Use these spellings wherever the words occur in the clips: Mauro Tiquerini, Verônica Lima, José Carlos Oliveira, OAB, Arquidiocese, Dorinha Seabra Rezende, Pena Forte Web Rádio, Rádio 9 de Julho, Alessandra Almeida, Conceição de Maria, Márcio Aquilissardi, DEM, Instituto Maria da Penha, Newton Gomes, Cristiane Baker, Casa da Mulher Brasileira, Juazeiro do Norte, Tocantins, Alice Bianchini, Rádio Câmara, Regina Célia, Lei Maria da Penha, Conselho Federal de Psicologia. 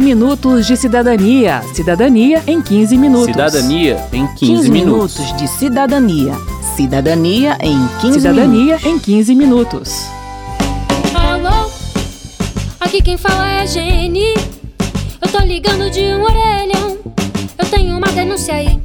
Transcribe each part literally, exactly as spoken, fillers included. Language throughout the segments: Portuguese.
quinze minutos de cidadania. Cidadania em quinze minutos. Cidadania em quinze, quinze minutos. quinze minutos de cidadania. Cidadania em quinze Cidadania minutos. em quinze minutos. Alô? Aqui quem fala é a Jenny. Eu tô ligando de um orelhão. Eu tenho uma denúncia aí.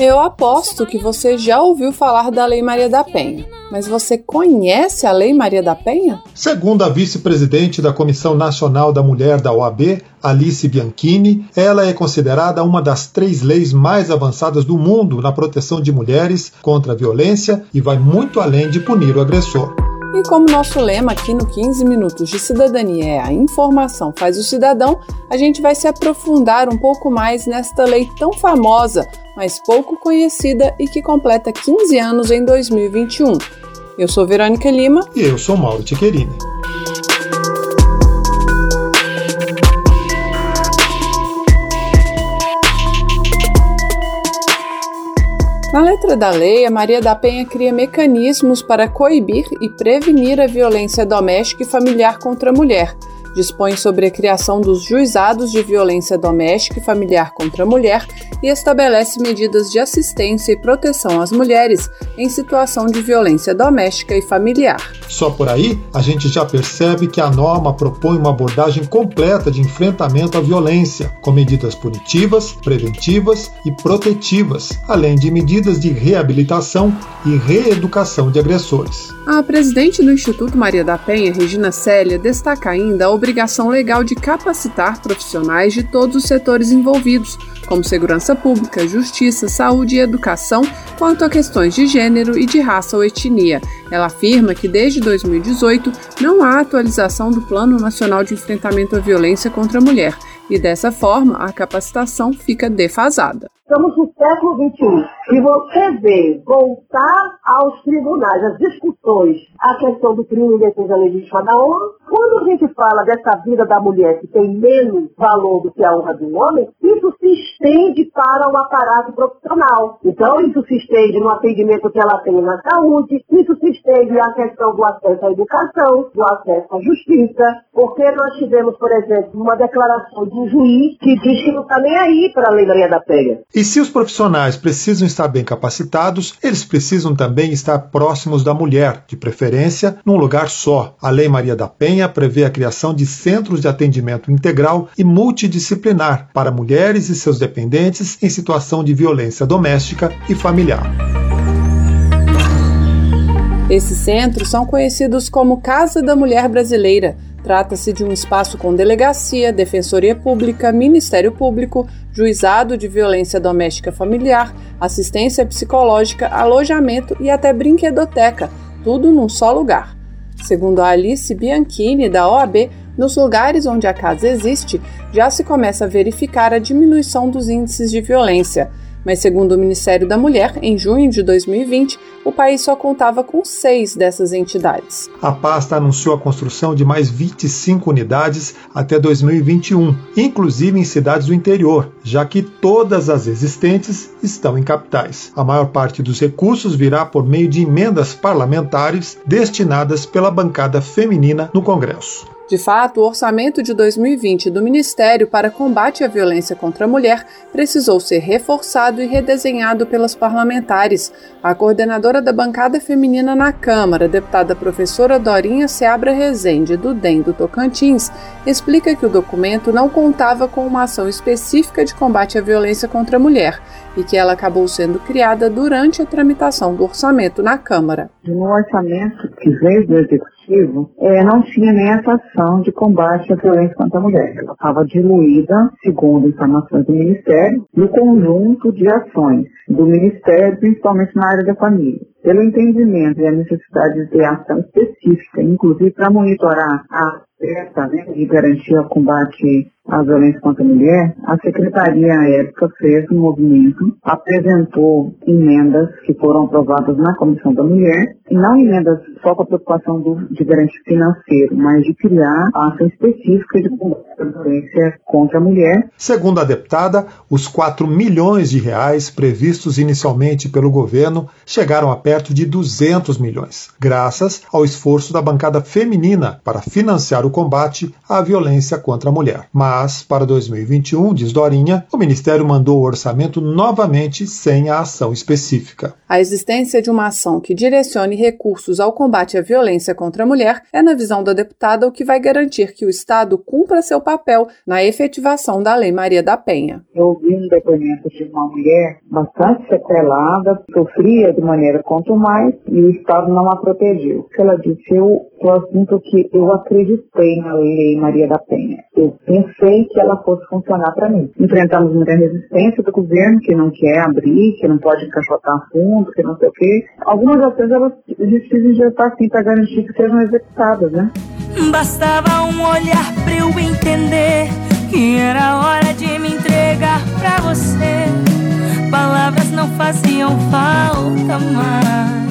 Eu aposto que você já ouviu falar da Lei Maria da Penha. Mas você conhece a Lei Maria da Penha? Segundo a vice-presidente da Comissão Nacional da Mulher da O A B, Alice Bianchini, ela é considerada uma das três leis mais avançadas do mundo na proteção de mulheres contra a violência e vai muito além de punir o agressor. E como nosso lema aqui no quinze minutos de Cidadania é a informação faz o cidadão, a gente vai se aprofundar um pouco mais nesta lei tão famosa, mas pouco conhecida e que completa quinze anos em dois mil e vinte e um. Eu sou Verônica Lima. E eu sou Mauro Tiquerini. Na letra da lei, a Maria da Penha cria mecanismos para coibir e prevenir a violência doméstica e familiar contra a mulher, dispõe sobre a criação dos juizados de violência doméstica e familiar contra a mulher e estabelece medidas de assistência e proteção às mulheres em situação de violência doméstica e familiar. Só por aí, a gente já percebe que a norma propõe uma abordagem completa de enfrentamento à violência, com medidas punitivas, preventivas e protetivas, além de medidas de reabilitação e reeducação de agressores. A presidente do Instituto Maria da Penha, Regina Célia, destaca ainda a obrigação legal de capacitar profissionais de todos os setores envolvidos, como segurança pública, justiça, saúde e educação, quanto a questões de gênero e de raça ou etnia. Ela afirma que desde dois mil e dezoito não há atualização do Plano Nacional de Enfrentamento à Violência contra a Mulher e, dessa forma, a capacitação fica defasada. Estamos no século vinte e um e você vê voltar aos tribunais, as discussões, a questão do crime e defesa legítima da honra. Quando a gente fala dessa vida da mulher que tem menos valor do que a honra do homem, isso se estende para o aparato profissional. Então, isso se estende no atendimento que ela tem na saúde, isso se estende na questão do acesso à educação, do acesso à justiça, porque nós tivemos, por exemplo, uma declaração de um juiz que diz que não está nem aí para a Lei Maria da Penha. E se os profissionais precisam estar bem capacitados, eles precisam também estar próximos da mulher, de preferência num lugar só. A Lei Maria da Penha prevê a criação de centros de atendimento integral e multidisciplinar para mulheres e seus dependentes em situação de violência doméstica e familiar. Esses centros são conhecidos como Casa da Mulher Brasileira. Trata-se de um espaço com delegacia, defensoria pública, ministério público, juizado de violência doméstica familiar, assistência psicológica, alojamento e até brinquedoteca, tudo num só lugar. Segundo a Alice Bianchini, da O A B, nos lugares onde a casa existe, já se começa a verificar a diminuição dos índices de violência. Mas, segundo o Ministério da Mulher, em junho de dois mil e vinte, o país só contava com seis dessas entidades. A pasta anunciou a construção de mais vinte e cinco unidades até dois mil e vinte e um, inclusive em cidades do interior, já que todas as existentes estão em capitais. A maior parte dos recursos virá por meio de emendas parlamentares destinadas pela bancada feminina no Congresso. De fato, o orçamento de dois mil e vinte do Ministério para combate à violência contra a mulher precisou ser reforçado e redesenhado pelas parlamentares. A coordenadora da bancada feminina na Câmara, deputada professora Dorinha Seabra Rezende, do D E M do Tocantins, explica que o documento não contava com uma ação específica de combate à violência contra a mulher e que ela acabou sendo criada durante a tramitação do orçamento na Câmara. No orçamento que veio do Executivo, é, não tinha nem essa ação de combate à violência contra a mulher. Ela estava diluída, segundo informações do Ministério, no conjunto de ações do Ministério, principalmente na área da família. Pelo entendimento e a necessidade de ação específica, inclusive para monitorar a oferta, né, e garantir o combate à violência contra a mulher, a Secretaria, à época, fez um movimento, apresentou emendas que foram aprovadas na Comissão da Mulher, e não emendas só com a preocupação do, de garantir financeiro, mas de criar a ação específica de combate à violência contra a mulher. Segundo a deputada, os quatro milhões de reais previstos inicialmente pelo governo chegaram a perto de duzentos milhões, graças ao esforço da bancada feminina para financiar o combate à violência contra a mulher. Mas Mas, para dois mil e vinte e um, diz Dorinha, o Ministério mandou o orçamento novamente sem a ação específica. A existência de uma ação que direcione recursos ao combate à violência contra a mulher é, na visão da deputada, o que vai garantir que o Estado cumpra seu papel na efetivação da Lei Maria da Penha. Eu ouvi um depoimento de uma mulher bastante sequelada, sofria de maneira contumaz e o Estado não a protegeu. Ela disse, eu, eu assunto que eu acreditei na Lei Maria da Penha. Eu pensei que ela fosse funcionar para mim. Enfrentamos muita resistência do governo, que não quer abrir, que não pode encaixotar fundo, que não sei o quê. Algumas ações elas precisam já estar assim para garantir que sejam executadas, né? Bastava um olhar para eu entender que era hora de me entregar para você. Palavras não faziam falta mais.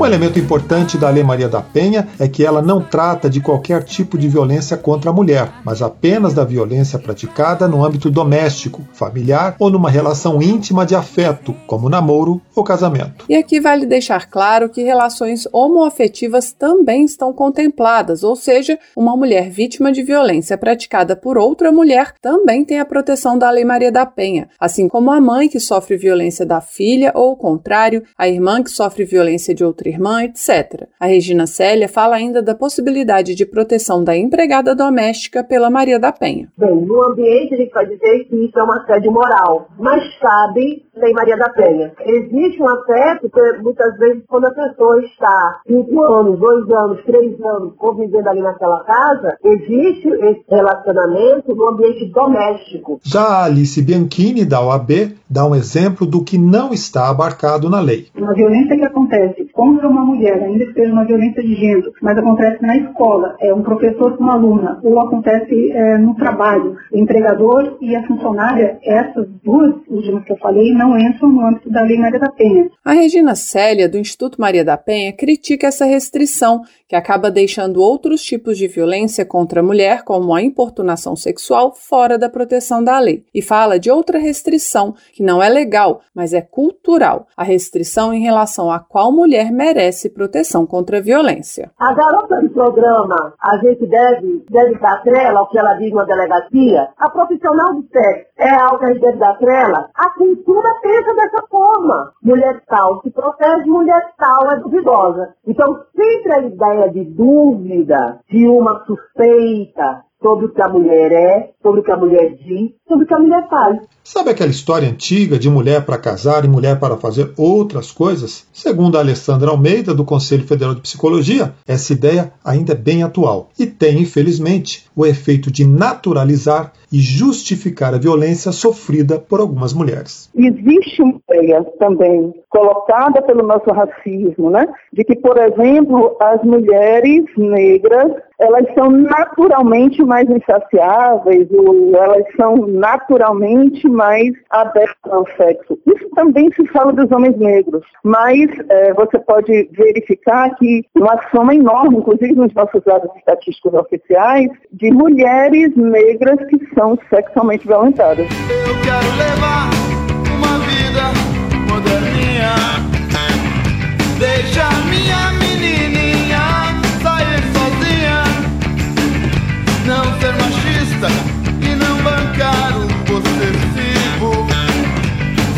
Um elemento importante da Lei Maria da Penha é que ela não trata de qualquer tipo de violência contra a mulher, mas apenas da violência praticada no âmbito doméstico, familiar ou numa relação íntima de afeto, como namoro ou casamento. E aqui vale deixar claro que relações homoafetivas também estão contempladas, ou seja, uma mulher vítima de violência praticada por outra mulher também tem a proteção da Lei Maria da Penha, assim como a mãe que sofre violência da filha ou, ao contrário, a irmã que sofre violência de outra irmã, etcétera. A Regina Célia fala ainda da possibilidade de proteção da empregada doméstica pela Maria da Penha. Bem, no ambiente a gente vai dizer que isso é um assédio moral, mas cabe Lei Maria da Penha. Existe um assédio que muitas vezes quando a pessoa está cinco anos, dois anos, três anos convivendo ali naquela casa, existe esse relacionamento no ambiente doméstico. Já a Alice Bianchini, da O A B, dá um exemplo do que não está abarcado na lei. Uma violência que acontece contra uma mulher, ainda que seja uma violência de gênero, mas acontece na escola, é um professor com uma aluna, ou acontece é, no trabalho. O empregador e a funcionária, essas duas últimas que eu falei, não entram no âmbito da Lei Maria da Penha. A Regina Célia, do Instituto Maria da Penha, critica essa restrição, que acaba deixando outros tipos de violência contra a mulher, como a importunação sexual, fora da proteção da lei. E fala de outra restrição, que não é legal, mas é cultural. A restrição em relação a qual mulher merece proteção contra a violência. A garota do programa, a gente deve, deve dar trela ao que ela diz na delegacia. A profissional do sexo é algo que a gente deve dar trela. A cultura pensa dessa forma. Mulher tal se protege, mulher tal é duvidosa. Então, sempre a ideia de dúvida, de uma suspeita sobre o que a mulher é, sobre o que a mulher diz, sobre o que a mulher faz. Sabe aquela história antiga de mulher para casar e mulher para fazer outras coisas? Segundo a Alessandra Almeida, do Conselho Federal de Psicologia, essa ideia ainda é bem atual e tem, infelizmente, o efeito de naturalizar e justificar a violência sofrida por algumas mulheres. Existe uma ideia também colocada pelo nosso racismo, né? De que, por exemplo, as mulheres negras, elas são naturalmente mais insaciáveis, ou elas são naturalmente mais abertas ao sexo. Isso também se fala dos homens negros, mas é, você pode verificar que uma soma enorme, inclusive nos nossos dados estatísticos oficiais, de mulheres negras que são sexualmente violentadas. Eu quero levar uma vida moderninha, deixa minha menininha sair sozinha, não ser machista e não bancar o possessivo,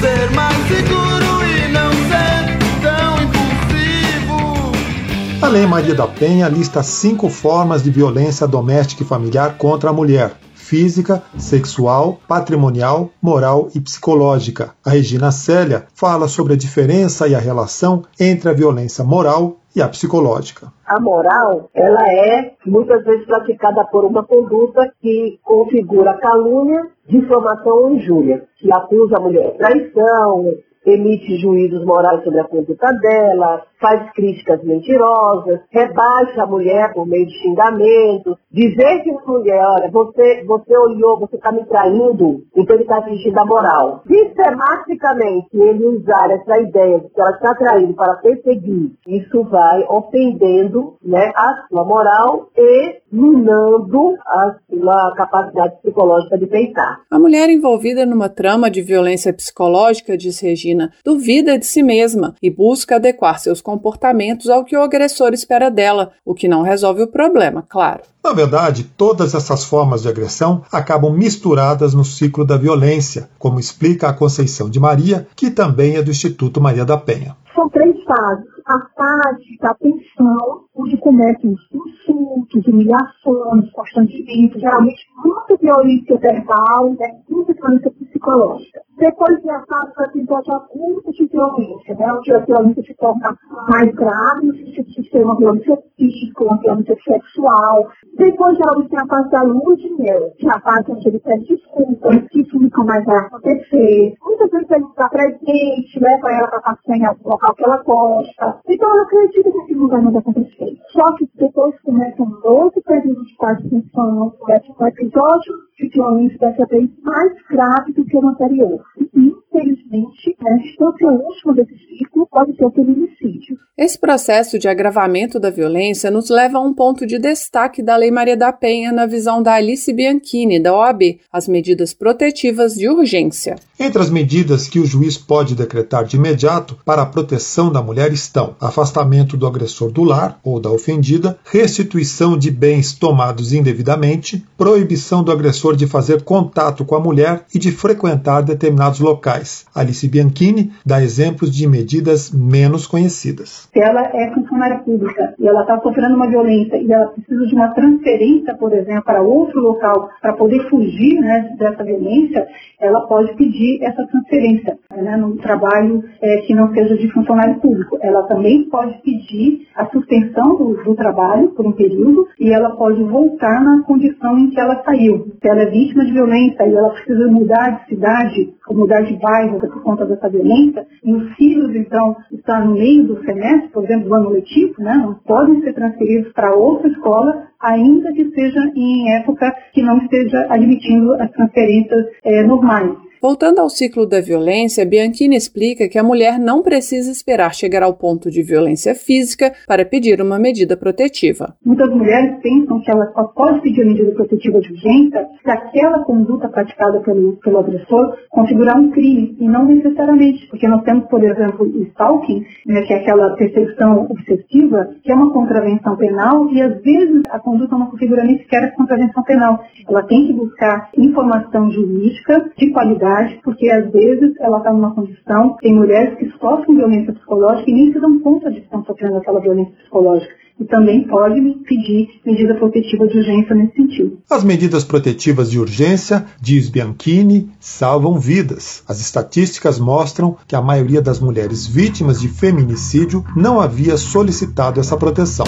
ser mais seguro e não ser tão impulsivo. A Lei Maria da Penha lista cinco formas de violência doméstica e familiar contra a mulher: física, sexual, patrimonial, moral e psicológica. A Regina Célia fala sobre a diferença e a relação entre a violência moral e a psicológica. A moral, ela é muitas vezes praticada por uma conduta que configura calúnia, difamação ou injúria, que acusa a mulher de traição, emite juízos morais sobre a conduta dela, faz críticas mentirosas, rebaixa a mulher por meio de xingamento. Dizer que a mulher, olha, você, você olhou, você está me traindo, então ele está atingindo a moral. Sistematicamente, ele usar essa ideia de que ela está traindo para perseguir, isso vai ofendendo, né, a sua moral e minando a sua capacidade psicológica de pensar. A mulher envolvida numa trama de violência psicológica, diz Regina, Regina duvida de si mesma e busca adequar seus comportamentos ao que o agressor espera dela, o que não resolve o problema, claro. Na verdade, todas essas formas de agressão acabam misturadas no ciclo da violência, como explica a Conceição de Maria, que também é do Instituto Maria da Penha. São três fases. A fase da pensão, onde começam os insultos, humilhações, constrangimentos, geralmente muita violência verbal, né, muita violência psicológica. Depois vem a fase do episódio agudo de violência, né, onde a violência se torna mais grave, no sentido de ser uma violência física, uma violência sexual. Depois, geralmente, tem a fase da lua de mel, que é a fase onde ele pede desculpas, que isso nunca mais vai acontecer. Muitas vezes ele dá presente, leva ela para passear em algum local que ela gosta. Então, ela acredita que aquilo não vai mais acontecer. Só que depois começa um outro período de participação, começa um episódio de violência dessa vez mais grave do que o anterior. Infelizmente, a instância última desse ciclo pode ser o feminicídio. Esse processo de agravamento da violência nos leva a um ponto de destaque da Lei Maria da Penha na visão da Alice Bianchini, da O A B, as medidas protetivas de urgência. Entre as medidas que o juiz pode decretar de imediato para a proteção da mulher estão afastamento do agressor do lar ou da ofendida, restituição de bens tomados indevidamente, proibição do agressor de fazer contato com a mulher e de frequentar determinados locais. Alice Bianchini dá exemplos de medidas menos conhecidas. Se ela é funcionária pública e ela está sofrendo uma violência e ela precisa de uma transferência, por exemplo, para outro local para poder fugir, né, dessa violência, ela pode pedir essa transferência, né, num trabalho é, que não seja de funcionário público. Ela também pode pedir a suspensão do, do trabalho por um período e ela pode voltar na condição em que ela saiu. Se ela é vítima de violência e ela precisa mudar de cidade, mudar de bairro por conta dessa violência, e os filhos, então, estão no meio do semestre, por exemplo, do ano letivo, né, não podem ser transferidos para outra escola, ainda que seja em época que não esteja admitindo as transferências é, normais. Voltando ao ciclo da violência, Bianchini explica que a mulher não precisa esperar chegar ao ponto de violência física para pedir uma medida protetiva. Muitas mulheres pensam que ela só pode pedir medida protetiva de urgência se aquela conduta praticada pelo, pelo agressor configurar um crime, e não necessariamente, porque nós temos, por exemplo, o stalking, né, que é aquela perseguição obsessiva, que é uma contravenção penal, e às vezes a conduta não configura nem sequer a contravenção penal. Ela tem que buscar informação jurídica de qualidade, porque às vezes ela está numa condição, tem mulheres que sofrem violência psicológica e nem se dão conta de que estão sofrendo aquela violência psicológica. E também pode pedir medida protetiva de urgência nesse sentido. As medidas protetivas de urgência, diz Bianchini, salvam vidas. As estatísticas mostram que a maioria das mulheres vítimas de feminicídio não havia solicitado essa proteção.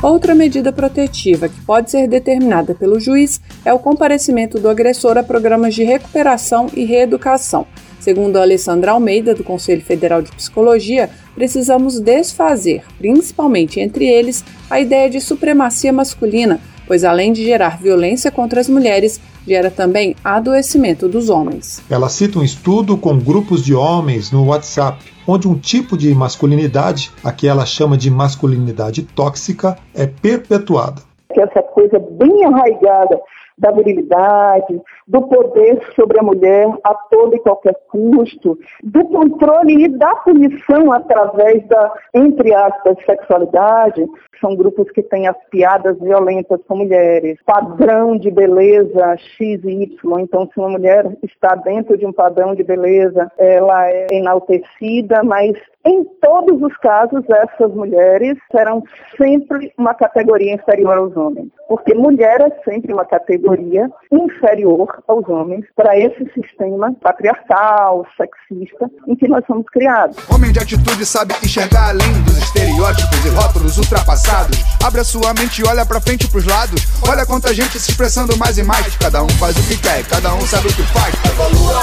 Outra medida protetiva que pode ser determinada pelo juiz é o comparecimento do agressor a programas de recuperação e reeducação. Segundo a Alessandra Almeida, do Conselho Federal de Psicologia, precisamos desfazer, principalmente entre eles, a ideia de supremacia masculina, pois além de gerar violência contra as mulheres, gera também adoecimento dos homens. Ela cita um estudo com grupos de homens no WhatsApp, onde um tipo de masculinidade, a que ela chama de masculinidade tóxica, é perpetuada. Essa coisa bem arraigada da virilidade, do poder sobre a mulher a todo e qualquer custo, do controle e da punição através da, entre aspas, sexualidade. São grupos que têm as piadas violentas com mulheres, padrão de beleza X e Y. Então, se uma mulher está dentro de um padrão de beleza, ela é enaltecida, mas em todos os casos, essas mulheres serão sempre uma categoria inferior aos homens, porque mulher é sempre uma categoria inferior aos homens para esse sistema patriarcal, sexista, em que nós somos criados. Homem de atitude sabe enxergar além dos estereótipos e rótulos ultrapassados. Abre a sua mente e olha pra frente e pros lados. Olha quanta gente se expressando mais e mais. Cada um faz o que quer, cada um sabe o que faz. Evolua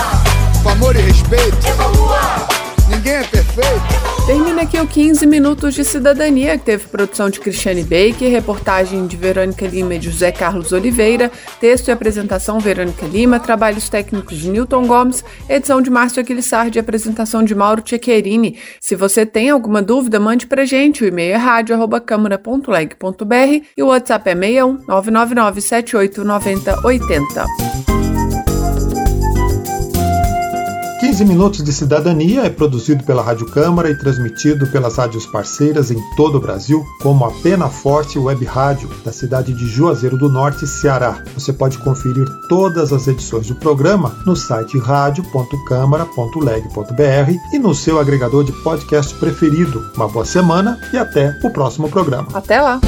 com amor e respeito. Evolua, ninguém é perfeito. Termina aqui o quinze minutos de Cidadania, que teve produção de Cristiane Baker, reportagem de Verônica Lima e de José Carlos Oliveira, texto e apresentação Verônica Lima, trabalhos técnicos de Newton Gomes, edição de Márcio Aquilissardi e apresentação de Mauro Tiquerini. Se você tem alguma dúvida, mande pra gente. O e-mail é rádio arroba câmara ponto leg ponto b r e o WhatsApp é seis um nove nove nove sete oito nove zero oito zero. quinze minutos de Cidadania é produzido pela Rádio Câmara e transmitido pelas rádios parceiras em todo o Brasil, como a Pena Forte Web Rádio, da cidade de Juazeiro do Norte, Ceará. Você pode conferir todas as edições do programa no site rádio ponto câmara ponto leg ponto br e no seu agregador de podcast preferido. Uma boa semana e até o próximo programa. Até lá!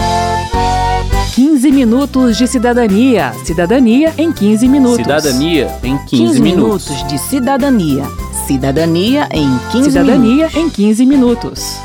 quinze minutos de Cidadania. Cidadania em quinze minutos. Cidadania em quinze minutos. quinze minutos de Cidadania. Cidadania em quinze minutos. Cidadania em quinze minutos.